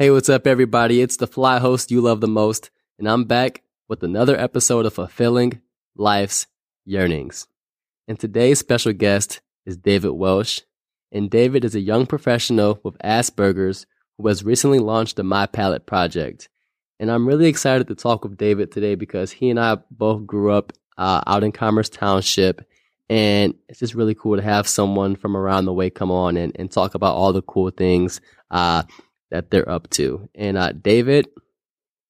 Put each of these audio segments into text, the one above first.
Hey, what's up, everybody? It's the fly host you love the most, and I'm back with another episode of Fulfilling Life's Yearnings. And today's special guest is David Welsh, and David is a young professional with Asperger's who has recently launched the MyPalate project. And I'm really excited to talk with David today because he and I both grew up out in Commerce Township, and it's just really cool to have someone from around the way come on and talk about all the cool things that they're up to. And David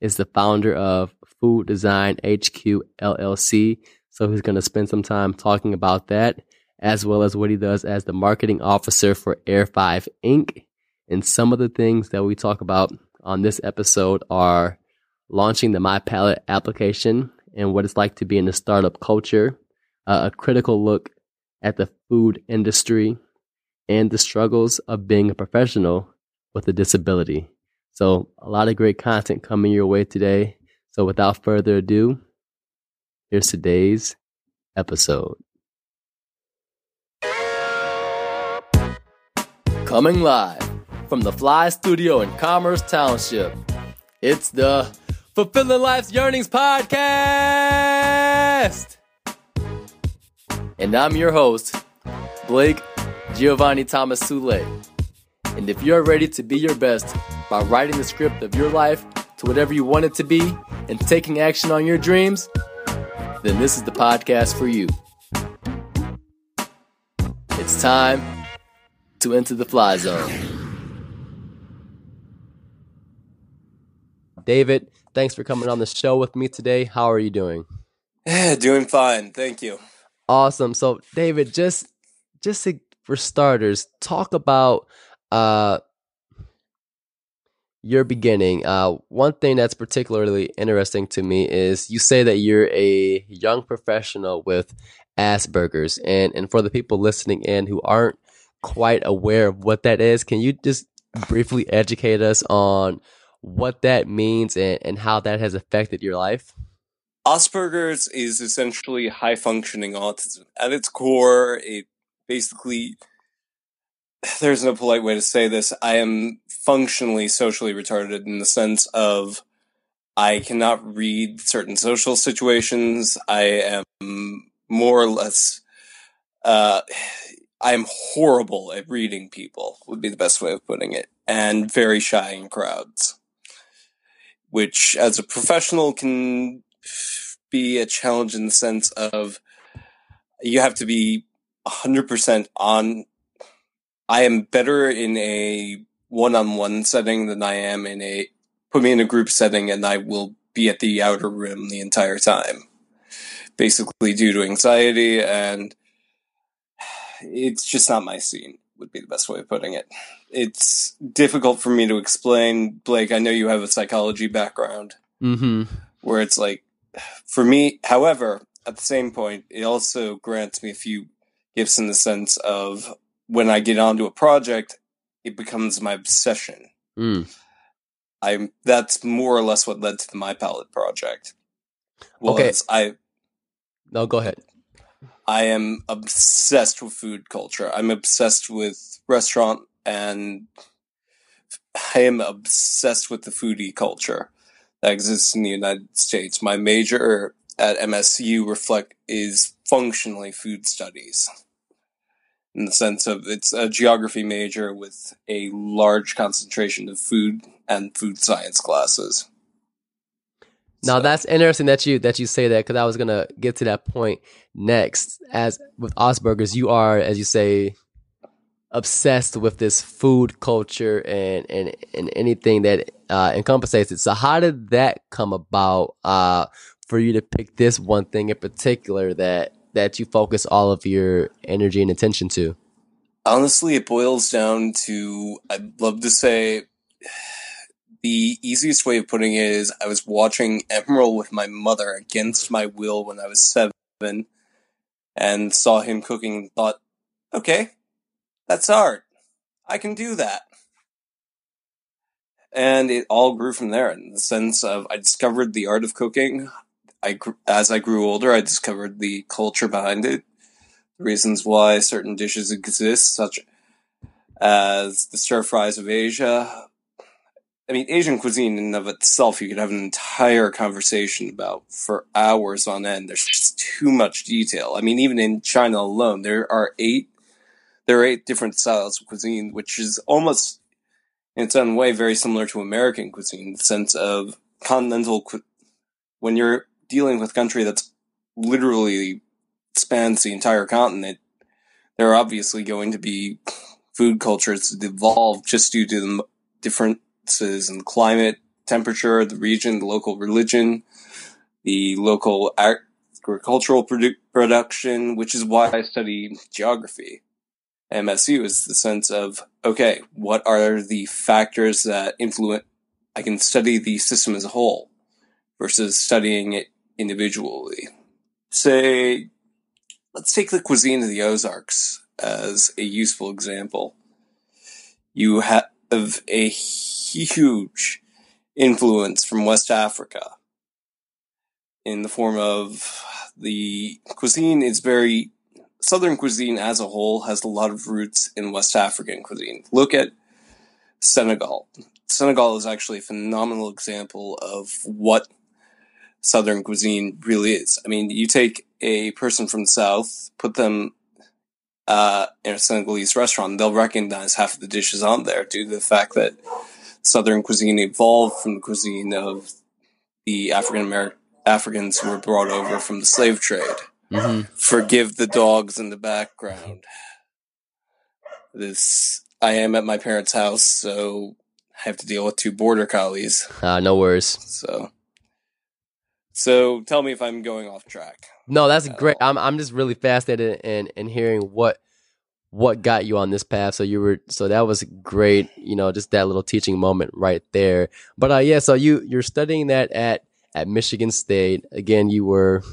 is the founder of Food Design HQ LLC, so he's going to spend some time talking about that, as well as what he does as the marketing officer for Aer5 Inc. And some of the things that we talk about on this episode are launching the MyPalate application and what it's like to be in the startup culture, a critical look at the food industry, and the struggles of being a professional with a disability. So a lot of great content coming your way today. So without further ado, here's today's episode. Coming live from the Fly Studio in Commerce Township, it's the Fulfilling Life's Yearnings podcast. And I'm your host, Blake Giovanni Thomas-Soule. And if you're ready to be your best by writing the script of your life to whatever you want it to be and taking action on your dreams, then this is the podcast for you. It's time to enter the fly zone. David, thanks for coming on the show with me today. How are you doing? Doing fine. Thank you. Awesome. So, David, just for starters, talk about your beginning. One thing that's particularly interesting to me is you say that you're a young professional with Asperger's, and for the people listening in who aren't quite aware of what that is, can you just briefly educate us on what that means and how that has affected your life? Asperger's is essentially high-functioning autism. At its core, it basically... There's no polite way to say this. I am functionally socially retarded in the sense of I cannot read certain social situations. I am more or less, I'm horrible at reading people, would be the best way of putting it, and very shy in crowds, which as a professional can be a challenge in the sense of you have to be 100% on. I am better in a one-on-one setting than I am in a, put me in a group setting and I will be at the outer rim the entire time, basically due to anxiety, and it's just not my scene, would be the best way of putting it. It's difficult for me to explain. Blake, I know you have a psychology background, where it's like, for me, however, at the same point, it also grants me a few gifts in the sense of, when I get onto a project, it becomes my obsession. That's more or less what led to the MyPalate project. Okay. No, go ahead. I am obsessed with food culture. I'm obsessed with restaurant, and I am obsessed with the foodie culture that exists in the United States. My major at MSU is functionally food studies, in the sense of it's a geography major with a large concentration of food and food science classes. Now, that's interesting that you say that, because I was going to get to that point next. As with Asperger's, you are, as you say, obsessed with this food culture and anything that encompasses it. So how did that come about for you to pick this one thing in particular that you focus all of your energy and attention to? Honestly, it boils down to, I'd love to say, the easiest way of putting it is I was watching Emeril with my mother against my will when I was 7 and saw him cooking and thought, okay, that's art. I can do that. And it all grew from there, in the sense of I discovered the art of cooking. As I grew older, I discovered the culture behind it, the reasons why certain dishes exist, such as the stir fries of Asia, I mean, Asian cuisine in and of itself, you could have an entire conversation about for hours on end. There's just too much detail. I mean, even in China alone, there are eight different styles of cuisine, which is almost, in its own way, very similar to American cuisine, in the sense of continental, when you're dealing with a country that's literally spans the entire continent, there are obviously going to be food cultures that evolve just due to the different and climate, temperature, the region, the local religion, the local agricultural production, which is why I study geography. MSU is the sense of, okay, what are the factors that influence? I can study the system as a whole versus studying it individually. Say, let's take the cuisine of the Ozarks as a useful example. You have a huge influence from West Africa in the form of the cuisine is very Southern cuisine as a whole has a lot of roots in West African cuisine. Look at Senegal. Senegal is actually a phenomenal example of what Southern cuisine really is. I mean, you take a person from the South, put them in a Senegalese restaurant, they'll recognize half of the dishes on there due to the fact that Southern cuisine evolved from the cuisine of the Africans who were brought over from the slave trade. Mm-hmm. Forgive the dogs in the background. I am at my parents' house, so I have to deal with two border collies. No worries. So tell me if I'm going off track. No, that's great. I'm just really fascinated in hearing what got you on this path. So that was great, you know, just that little teaching moment right there. But so you're studying that at Michigan State. Again, you were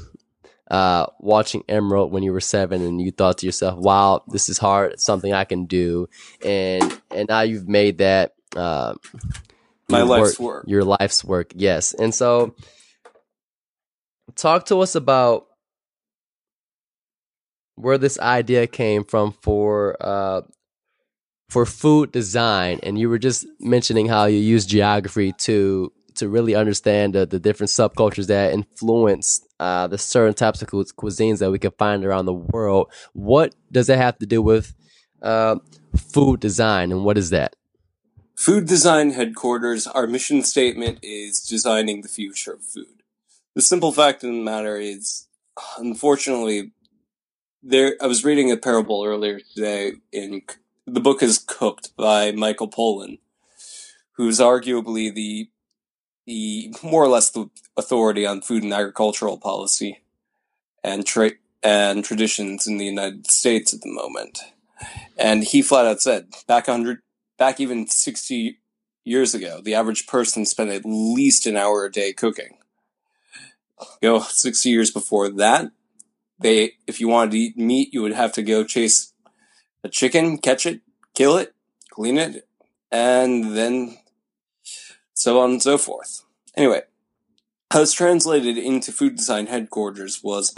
watching Emeril when you were 7 and you thought to yourself, wow, this is hard. It's something I can do. And now you've made that my life's work. Your life's work. Yes. And so talk to us about where this idea came from for food design, and you were just mentioning how you use geography to really understand the different subcultures that influence the certain types of cuisines that we can find around the world. What does that have to do with food design, and what is that? Food design headquarters, our mission statement is designing the future of food. The simple fact of the matter is, unfortunately, I was reading a parable earlier today, and the book is Cooked by Michael Pollan, who's arguably the more or less the authority on food and agricultural policy and traditions in the United States at the moment. And he flat out said, back even 60 years ago, the average person spent at least an hour a day cooking. 60 years before that, if you wanted to eat meat, you would have to go chase a chicken, catch it, kill it, clean it, and then so on and so forth. Anyway, how it's translated into food design headquarters was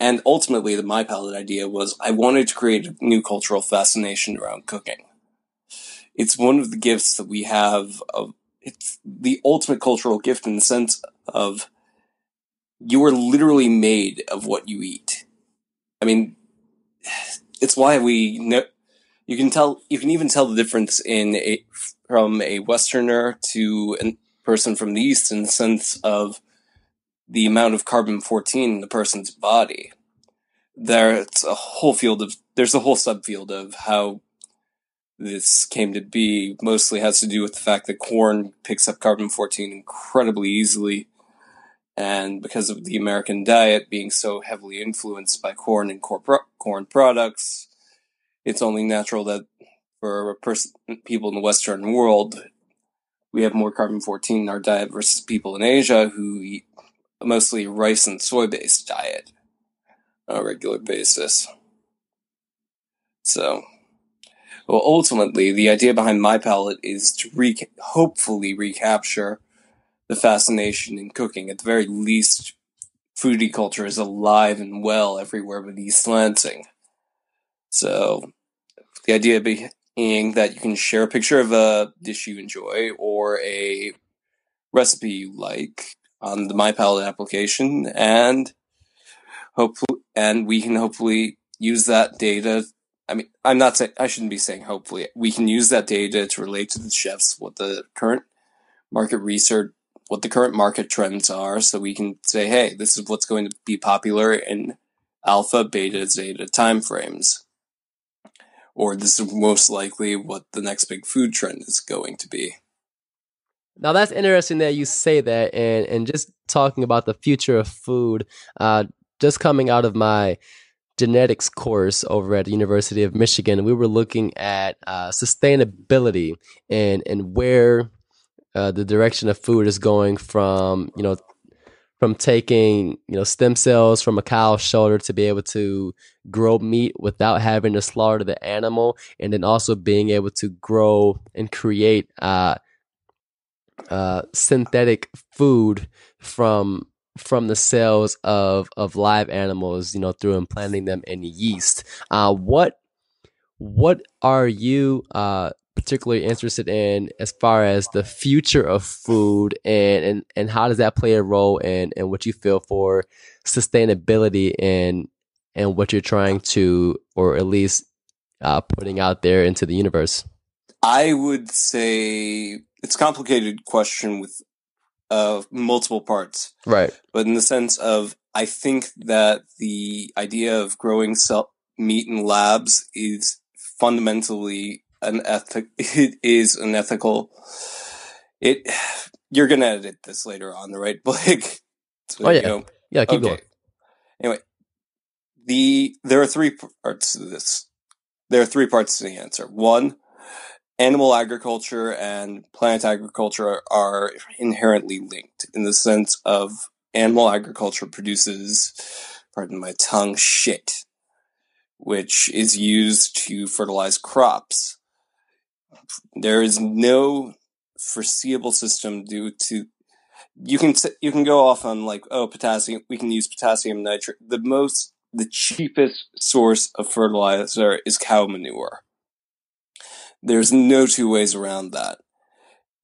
and ultimately the MyPalate idea was I wanted to create a new cultural fascination around cooking. It's one of the gifts that we have. It's the ultimate cultural gift in the sense of you are literally made of what you eat. I mean, it's why we know. You can even tell the difference from a Westerner to a person from the East in the sense of the amount of carbon-14 in the person's body. There's a whole subfield of how this came to be. Mostly has to do with the fact that corn picks up carbon-14 incredibly easily. And because of the American diet being so heavily influenced by corn and corn products, it's only natural that for people in the Western world, we have more carbon-14 in our diet versus people in Asia who eat mostly rice and soy-based diet on a regular basis. So, ultimately, the idea behind MyPalate is to hopefully recapture the fascination in cooking. At the very least, foodie culture is alive and well everywhere but East Lansing. So the idea and that you can share a picture of a dish you enjoy or a recipe you like on the MyPalate application, and hopefully, and we can hopefully use that data. I mean, I'm not saying, I shouldn't be saying hopefully. We can use that data to relate to the chefs what the current market research, what the current market trends are, so we can say, hey, this is what's going to be popular in alpha, beta, zeta timeframes. Or this is most likely what the next big food trend is going to be. Now, that's interesting that you say that, and just talking about the future of food, just coming out of my genetics course over at the University of Michigan, we were looking at sustainability and where the direction of food is going from, you know, from taking, you know, stem cells from a cow's shoulder to be able to grow meat without having to slaughter the animal, and then also being able to grow and create synthetic food from the cells of live animals, you know, through implanting them in yeast. What are you particularly interested in as far as the future of food, and how does that play a role in what you feel for sustainability and what you're trying to, or at least putting out there into the universe? I would say it's a complicated question with multiple parts. Right. But in the sense of, I think that the idea of growing meat in labs is fundamentally unethical. You're going to edit this later on, right, Blake? So, oh, yeah. You know, yeah, keep going. Anyway, there are three parts to this. There are three parts to the answer. One, animal agriculture and plant agriculture are inherently linked in the sense of animal agriculture produces, pardon my tongue, shit, which is used to fertilize crops. There is no foreseeable system due to, you can go off on like, oh, potassium, we can use potassium nitrate. The cheapest source of fertilizer is cow manure. There's no two ways around that.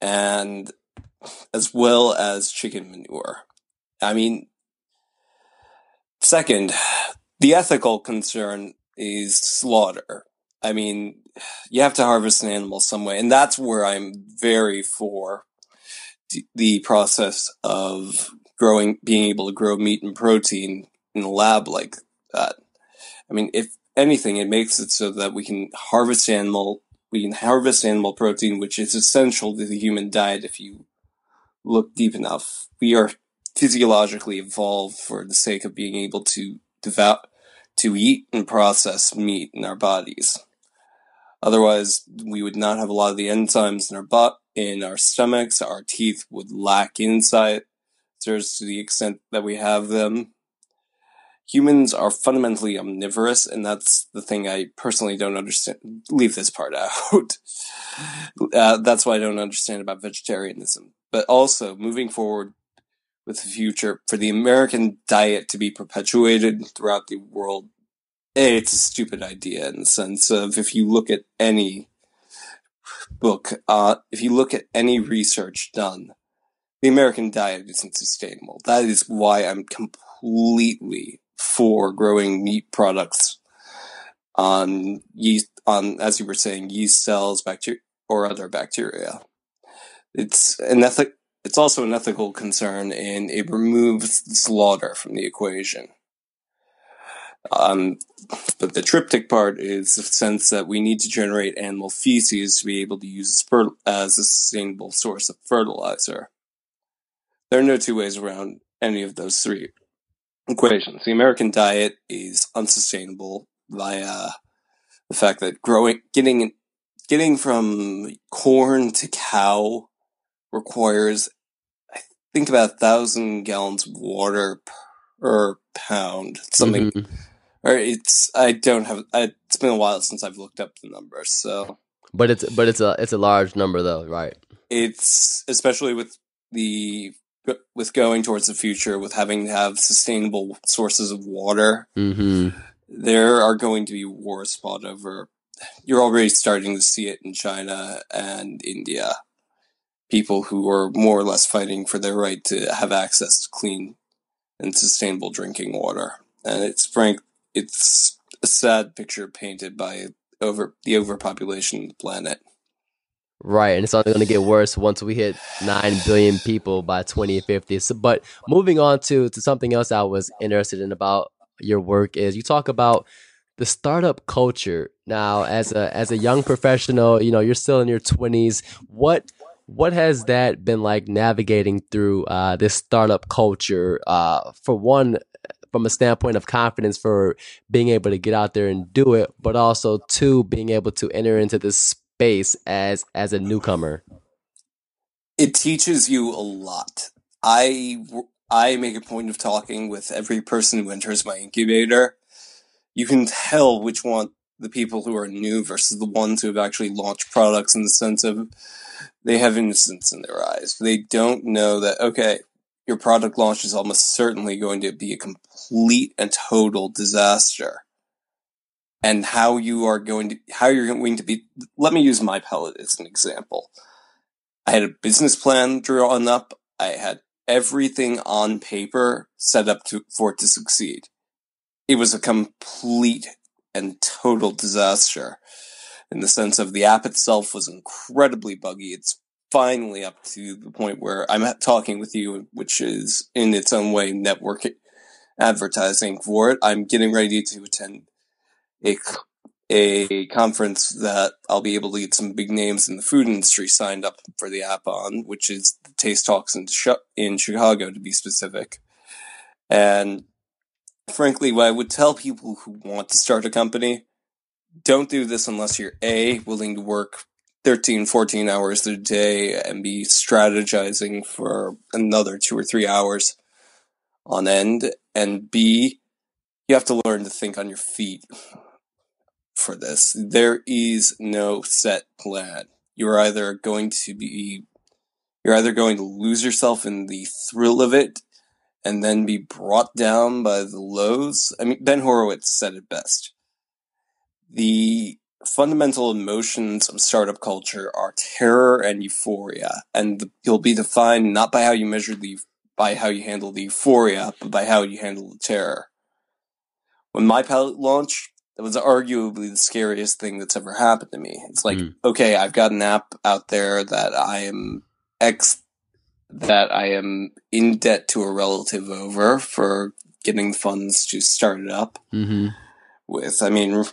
And as well as chicken manure. I mean, second, the ethical concern is slaughter. I mean, you have to harvest an animal some way. And that's where I'm very for the process of being able to grow meat and protein in a lab like that. I mean, if anything, it makes it so that we can harvest animal. We can harvest animal protein, which is essential to the human diet if you look deep enough. We are physiologically evolved for the sake of being able to eat and process meat in our bodies. Otherwise, we would not have a lot of the enzymes in our in our stomachs. Our teeth would lack insight to the extent that we have them. Humans are fundamentally omnivorous, and that's the thing I personally don't understand. Leave this part out. That's why I don't understand about vegetarianism. But also, moving forward with the future, for the American diet to be perpetuated throughout the world, it's a stupid idea in the sense of, if you look at any book, if you look at any research done, the American diet isn't sustainable. That is why I'm completely for growing meat products on yeast, on, as you were saying, yeast cells, bacteria, or other bacteria. It's also an ethical concern, and it removes slaughter from the equation. But the triptych part is the sense that we need to generate animal feces to be able to use as a sustainable source of fertilizer. There are no two ways around any of those three equations. The American diet is unsustainable via the fact that getting from corn to cow requires, I think, about 1,000 gallons of water per pound. Something, or it's, I don't have. It's been a while since I've looked up the numbers. So, but it's a large number, though, right? It's especially with going towards the future, with having to have sustainable sources of water, there are going to be wars fought over you're already starting to see it in China and India. People who are more or less fighting for their right to have access to clean and sustainable drinking water. And it's a sad picture painted by the overpopulation of the planet. Right, and it's only going to get worse once we hit 9 billion people by 2050. So, but moving on to something else I was interested in about your work is you talk about the startup culture. Now, as a young professional, you know, you're still in your 20s. What has that been like navigating through this startup culture? For one, from a standpoint of confidence for being able to get out there and do it, but also two, being able to enter into this space as a newcomer. It teaches you a lot. I make a point of talking with every person who enters my incubator. You can tell which one the people who are new versus the ones who have actually launched products, in the sense of they have innocence in their eyes. They don't know that, okay, your product launch is almost certainly going to be a complete and total disaster. And let me use MyPalate as an example. I had a business plan drawn up. I had everything on paper set up for it to succeed. It was a complete and total disaster in the sense of the app itself was incredibly buggy. It's finally up to the point where I'm talking with you, which is in its own way network advertising for it. I'm getting ready to attend a conference that I'll be able to get some big names in the food industry signed up for the app on, which is the Taste Talks in Chicago, to be specific. And frankly, what I would tell people who want to start a company, don't do this unless you're A, willing to work 13, 14 hours a day and be strategizing for another 2 or 3 hours on end, and B, you have to learn to think on your feet for this. There is no set plan. You're either going to lose yourself in the thrill of it and then be brought down by the lows. I mean, Ben Horowitz said it best. The fundamental emotions of startup culture are terror and euphoria, and you'll be defined not by how you measure by how you handle the euphoria, but by how you handle the terror. When MyPalate launched, it was arguably the scariest thing that's ever happened to me. It's like, okay, I've got an app out there that I am in debt to a relative over for getting the funds to start it up with. I mean,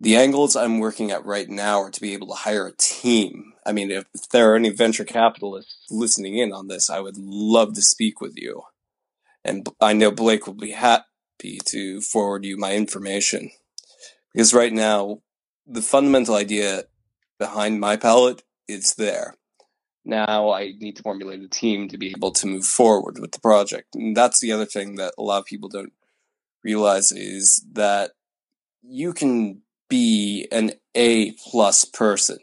the angles I'm working at right now are to be able to hire a team. I mean, if there are any venture capitalists listening in on this, I would love to speak with you. And I know Blake will be happy to forward you my information. Because right now, the fundamental idea behind MyPalate is there. Now I need to formulate a team to be able to move forward with the project. And that's the other thing that a lot of people don't realize, is that you can be an A+ person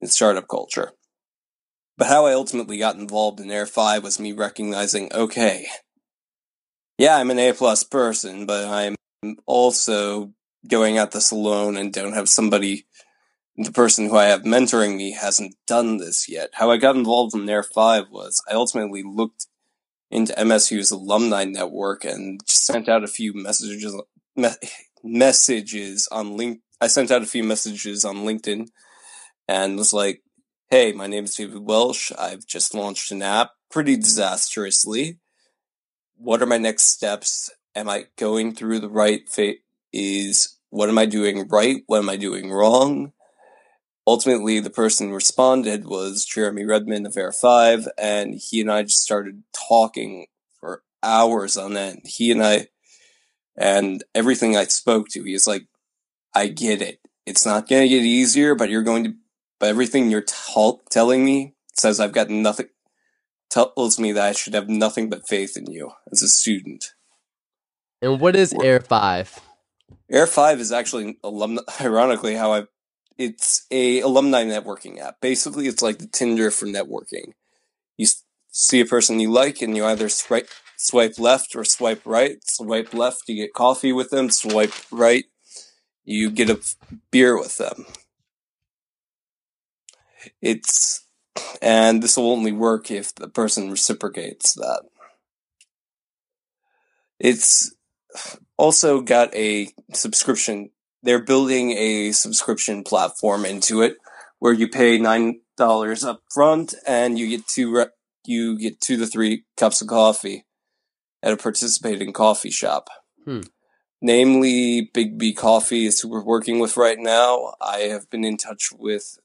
in startup culture. But how I ultimately got involved in Aer5 was me recognizing, okay, yeah, I'm an A+ person, but I'm also going at this alone and don't have somebody, the person who I have mentoring me hasn't done this yet. How I got involved in Aer5 was I ultimately looked into MSU's alumni network and just sent out a few messages on LinkedIn. I sent out a few messages on LinkedIn and was like, hey, my name is David Welsh. I've just launched an app pretty disastrously. What are my next steps? Am I going through the right what am I doing right? What am I doing wrong? Ultimately, the person who responded was Jeremy Redman of Aer5, and he and I just started talking for hours on end. And everything I spoke to, he was like, I get it. It's not going to get easier, but everything you're telling me says I've got nothing, tells me that I should have nothing but faith in you as a student. And what is Aer5? Aer5 is actually, ironically, it's a alumni networking app. Basically, it's like the Tinder for networking. You see a person you like, and you either swipe left or swipe right. Swipe left to get coffee with them. Swipe right you get a beer with them. And this will only work if the person reciprocates that. It's also got a subscription. They're building a subscription platform into it where you pay $9 up front and you get two to three cups of coffee at a participating coffee shop. Namely, Big B Coffee is who we're working with right now. I have been in touch with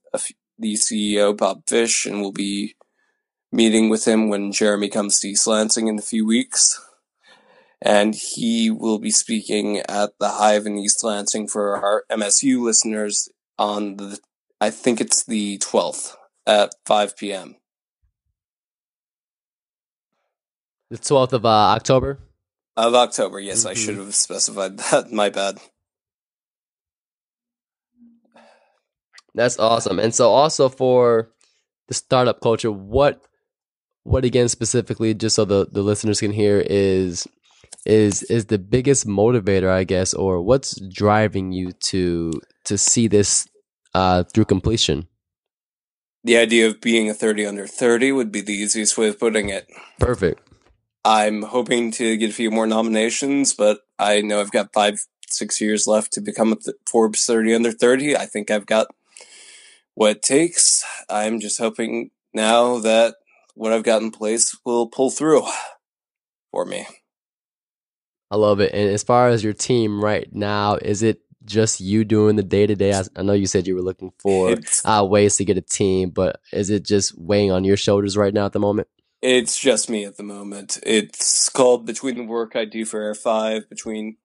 the CEO, Bob Fish, and we'll be meeting with him when Jeremy comes to East Lansing in a few weeks. And he will be speaking at the Hive in East Lansing for our MSU listeners on the, I think it's the 12th at 5 p.m. The 12th of October? Of October, yes. I should have specified that. My bad. That's awesome. And so also for the startup culture, what again specifically, just so the listeners can hear, is the biggest motivator, I guess, or what's driving you to see this through completion? The idea of being a 30 under 30 would be the easiest way of putting it. Perfect. I'm hoping to get a few more nominations, but I know I've got 5-6 years left to become a Forbes 30 under 30. I think I've got what it takes. I'm just hoping now that what I've got in place will pull through for me. I love it. And as far as your team right now, is it just you doing the day-to-day? I know you said you were looking for ways to get a team, but is it just weighing on your shoulders right now at the moment? It's just me at the moment. It's called between the work I do for Aer5, between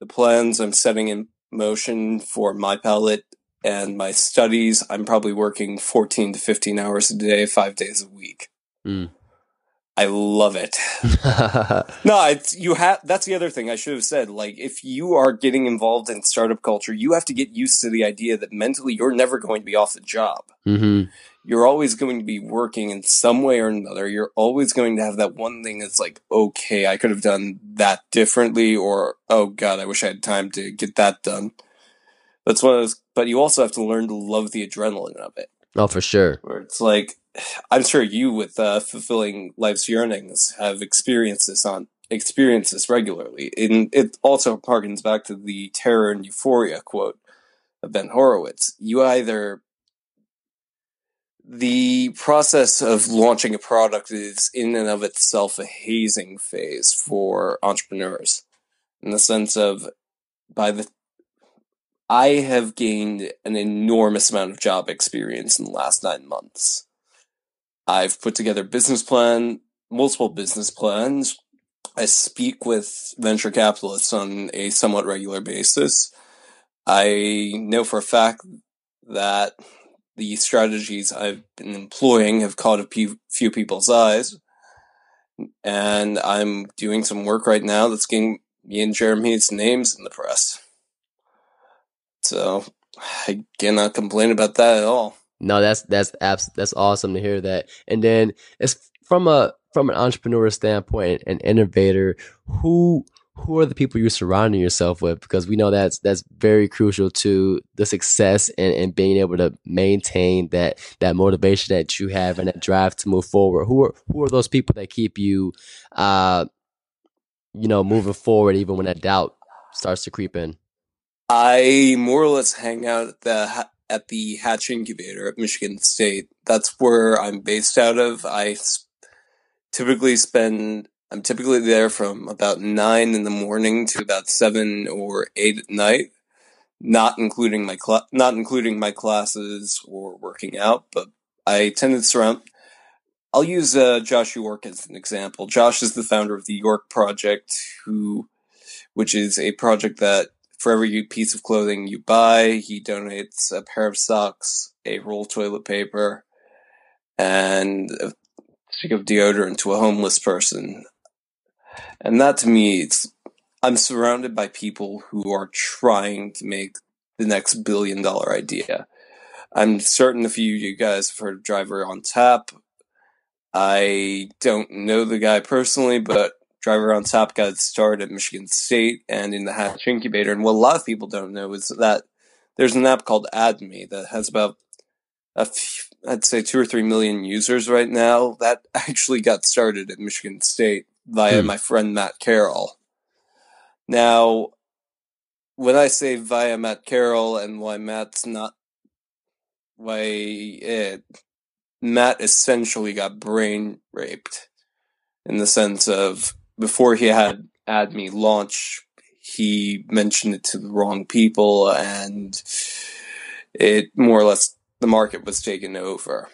the plans I'm setting in motion for MyPalate and my studies, I'm probably working 14 to 15 hours a day, 5 days a week. I love it. No, that's the other thing I should have said. Like, if you are getting involved in startup culture, you have to get used to the idea that mentally you're never going to be off the job. Mm-hmm. You're always going to be working in some way or another. You're always going to have that one thing that's like, okay, I could have done that differently, or, oh God, I wish I had time to get that done. That's one of those, but you also have to learn to love the adrenaline of it. Oh, for sure. Where it's like, I'm sure you with Fulfilling Life's Yearnings have experienced this regularly. And it also harkens back to the terror and euphoria quote of Ben Horowitz. The process of launching a product is in and of itself a hazing phase for entrepreneurs, in the sense of I have gained an enormous amount of job experience in the last 9 months. I've put together multiple business plans. I speak with venture capitalists on a somewhat regular basis. I know for a fact that the strategies I've been employing have caught a few people's eyes. And I'm doing some work right now that's getting me and Jeremy's names in the press. So I cannot complain about that at all. No, that's awesome to hear that. And then it's from an entrepreneur standpoint, an innovator, who are the people you're surrounding yourself with? Because we know that's very crucial to the success and being able to maintain that motivation that you have and that drive to move forward. Who are those people that keep you, moving forward even when that doubt starts to creep in? I more or less hang out at the Hatch Incubator at Michigan State. That's where I'm based out of. I'm typically there from about 9 in the morning to about 7 or 8 at night, not including my classes or working out, but I tend to surround. I'll use Josh York as an example. Josh is the founder of the York Project, which is a project that for every piece of clothing you buy, he donates a pair of socks, a roll of toilet paper, and a stick of deodorant to a homeless person. And that to me, I'm surrounded by people who are trying to make the next billion-dollar idea. I'm certain a few of you guys have heard of Driver on Tap. I don't know the guy personally, but Driver on Tap got started at Michigan State and in the Hatch Incubator. And what a lot of people don't know is that there's an app called Adme that has about, I'd say, 2 or 3 million users right now. That actually got started at Michigan State via my friend Matt Carroll. Now, when I say via Matt Carroll and why Matt's not, Matt essentially got brain raped in the sense of before he had Adme launch, he mentioned it to the wrong people and it more or less the market was taken over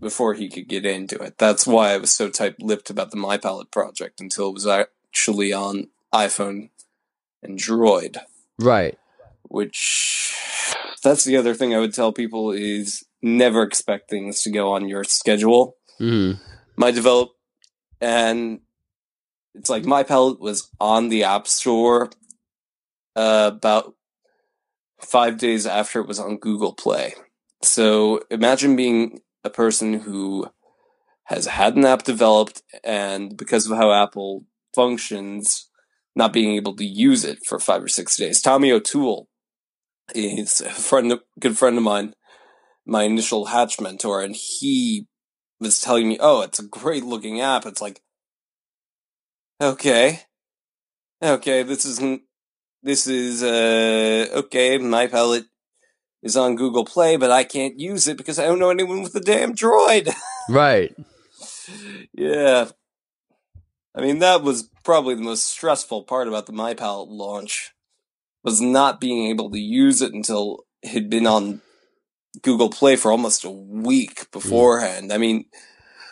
before he could get into it. That's why I was so tight-lipped about the MyPalate project until it was actually on iPhone and Droid. Right. Which, that's the other thing I would tell people is never expect things to go on your schedule. And it's like MyPalate was on the App Store about 5 days after it was on Google Play. So imagine being a person who has had an app developed and because of how Apple functions, not being able to use it for 5 or 6 days. Tommy O'Toole is a good friend of mine, my initial Hatch mentor, and he was telling me, oh, it's a great looking app. It's like, okay, this is MyPalate is on Google Play, but I can't use it because I don't know anyone with a damn droid. Right. Yeah. I mean, that was probably the most stressful part about the MyPalate launch, was not being able to use it until it had been on Google Play for almost a week beforehand. I mean,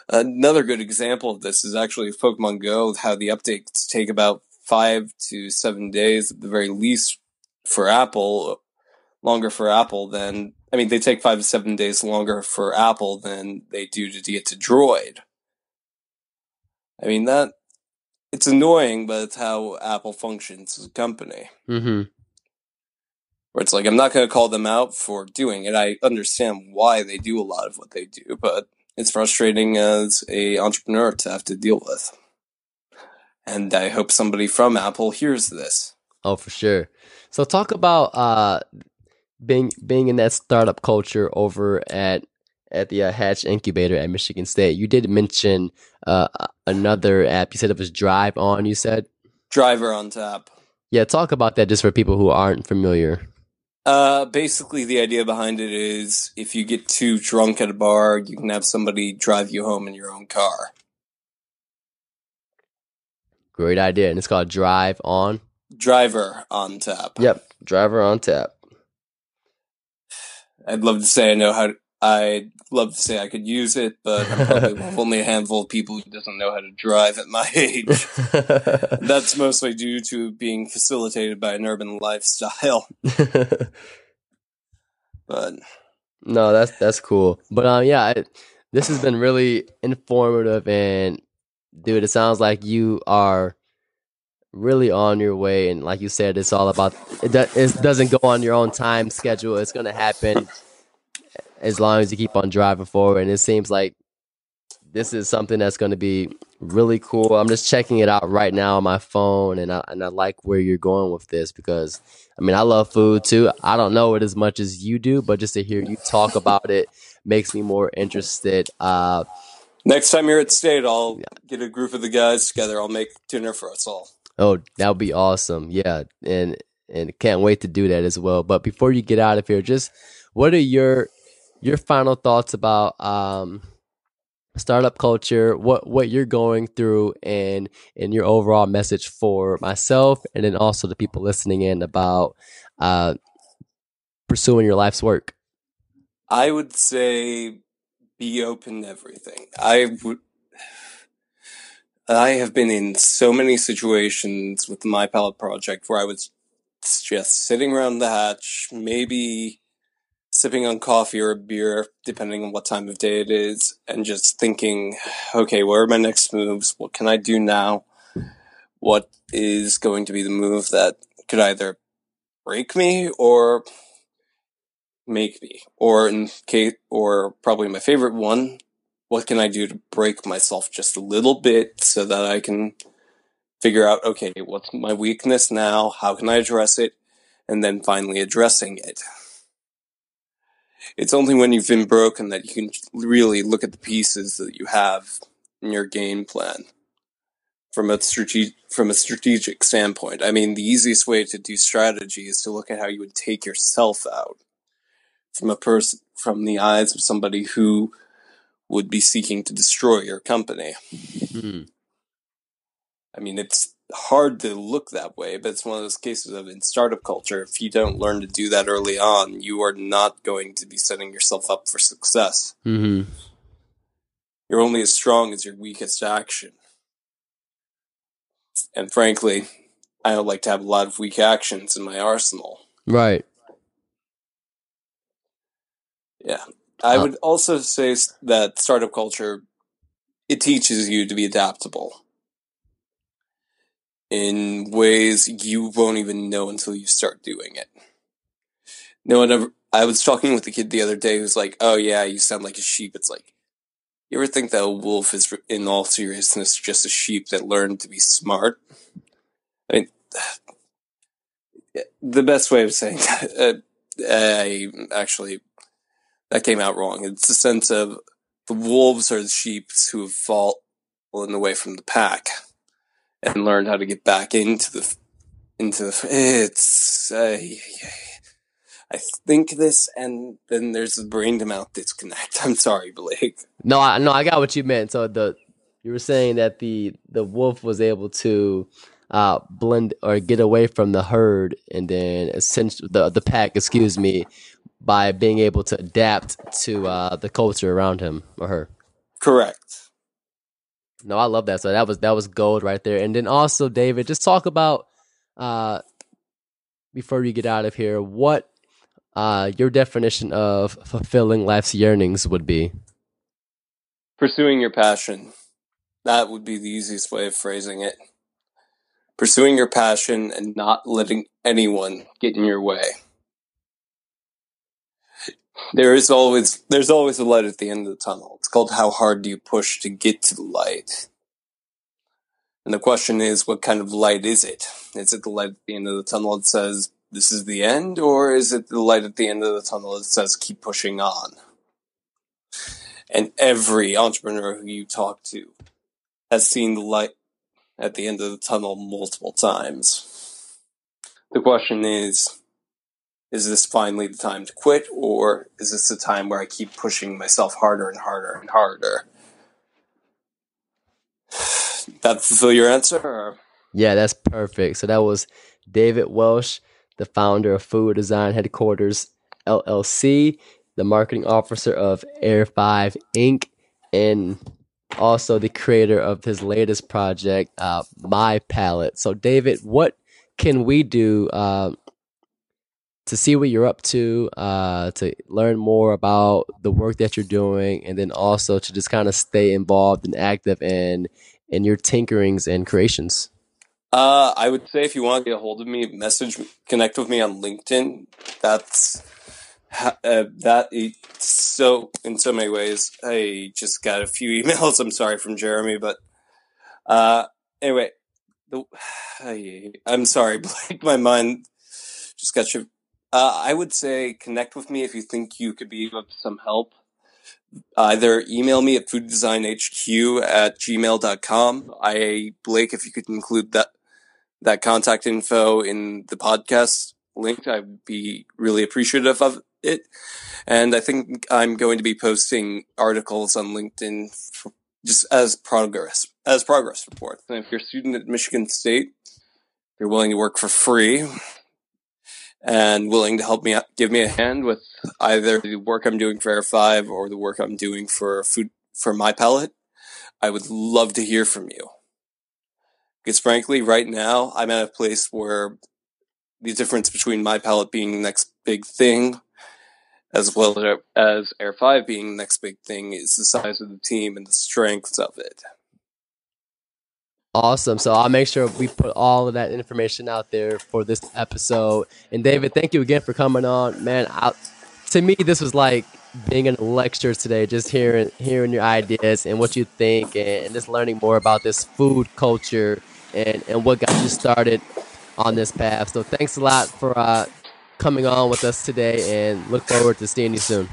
another good example of this is actually Pokemon Go, how the updates take about 5 to 7 days at the very least for Apple, longer for Apple than, I mean, they take 5 to 7 days longer for Apple than they do to get to Droid. I mean, that, it's annoying, but it's how Apple functions as a company. Where it's like, I'm not going to call them out for doing it. I understand why they do a lot of what they do, but it's frustrating as an entrepreneur to have to deal with. And I hope somebody from Apple hears this. Oh, for sure. So talk about being in that startup culture over at the Hatch Incubator at Michigan State. You did mention another app. You said it was Driver on Tap. Yeah, talk about that just for people who aren't familiar. Basically, the idea behind it is if you get too drunk at a bar, you can have somebody drive you home in your own car. Great idea. And it's called Driver on Tap. Yep, Driver on Tap. I'd love to say I could use it, but I'm probably only a handful of people who doesn't know how to drive at my age. That's mostly due to being facilitated by an urban lifestyle. But no, that's cool. But this has been really informative, and dude, it sounds like you are really on your way. And like you said, it's all about it doesn't go on your own time schedule. It's going to happen as long as you keep on driving forward. And it seems like this is something that's going to be really cool. I'm just checking it out right now on my phone, and I like where you're going with this because, I mean, I love food too. I don't know it as much as you do, but just to hear you talk about it makes me more interested. Next time you're at State, I'll get a group of the guys together. I'll make dinner for us all. Oh, that would be awesome. Yeah, and can't wait to do that as well. But before you get out of here, just what are your final thoughts about startup culture, what you're going through, and your overall message for myself and then also the people listening in about pursuing your life's work? I would say be open to everything. I have been in so many situations with the MyPalate project where I was just sitting around the Hatch, maybe sipping on coffee or a beer, depending on what time of day it is, and just thinking, okay, where are my next moves? What can I do now? What is going to be the move that could either break me or make me? Or probably my favorite one, what can I do to break myself just a little bit so that I can figure out, okay, what's my weakness now? How can I address it? And then finally addressing it. It's only when you've been broken that you can really look at the pieces that you have in your game plan from a strategic standpoint. I mean, the easiest way to do strategy is to look at how you would take yourself out from the eyes of somebody who would be seeking to destroy your company. Mm-hmm. I mean, it's hard to look that way, but it's one of those cases of in startup culture, if you don't learn to do that early on, you are not going to be setting yourself up for success. Mm-hmm. You're only as strong as your weakest action. And frankly, I don't like to have a lot of weak actions in my arsenal. Right. Yeah. I would also say that startup culture, it teaches you to be adaptable in ways you won't even know until you start doing it. No one ever. I was talking with a kid the other day who's like, "Oh yeah, you sound like a sheep." It's like, you ever think that a wolf is, in all seriousness, just a sheep that learned to be smart? I mean, the best way of saying that, that came out wrong. It's the sense of the wolves are the sheep who have fallen away from the pack and learned how to get back I think this, and then there's the brain-to-mouth disconnect. I'm sorry, Blake. No, I got what you meant. So you were saying that the wolf was able to blend or get away from the herd, and then essentially the pack, by being able to adapt to the culture around him or her. Correct. No, I love that. So that was gold right there. And then also, David, just talk about before you get out of here, what your definition of fulfilling life's yearnings would be. Pursuing your passion. That would be the easiest way of phrasing it. Pursuing your passion and not letting anyone get in your way. There's always a light at the end of the tunnel. It's called how hard do you push to get to the light? And the question is, what kind of light is it? Is it the light at the end of the tunnel that says, this is the end? Or is it the light at the end of the tunnel that says, keep pushing on? And every entrepreneur who you talk to has seen the light at the end of the tunnel multiple times. The question is this finally the time to quit, or is this the time where I keep pushing myself harder and harder and harder? That fulfill your answer? Or? Yeah, that's perfect. So that was David Welsh, the founder of Food Design Headquarters LLC, the marketing officer of Aer5 Inc., and also the creator of his latest project, MyPalate. So, David, what can we do to see what you're up to learn more about the work that you're doing, and then also to just kind of stay involved and active in your tinkerings and creations? I would say if you want to get a hold of me, connect with me on LinkedIn. So in so many ways, I just got a few emails. I'm sorry, from Jeremy, but anyway, I'm sorry, Blake. My mind just got you. I would say connect with me if you think you could be of some help. Either email me at fooddesignhq@gmail.com. Blake, if you could include that contact info in the podcast link, I'd be really appreciative of it. And I think I'm going to be posting articles on LinkedIn just as progress reports. And if you're a student at Michigan State, you're willing to work for free and willing to help me out, give me a hand with either the work I'm doing for Aer5 or the work I'm doing for MyPalate, I would love to hear from you. Because frankly, right now, I'm at a place where the difference between MyPalate being the next big thing as well as Aer5 being the next big thing is the size of the team and the strengths of it. Awesome. So I'll make sure we put all of that information out there for this episode. And David, thank you again for coming on, man. To me, this was like being in a lecture today, just hearing your ideas and what you think, and just learning more about this food culture and what got you started on this path. So thanks a lot for coming on with us today, and look forward to seeing you soon.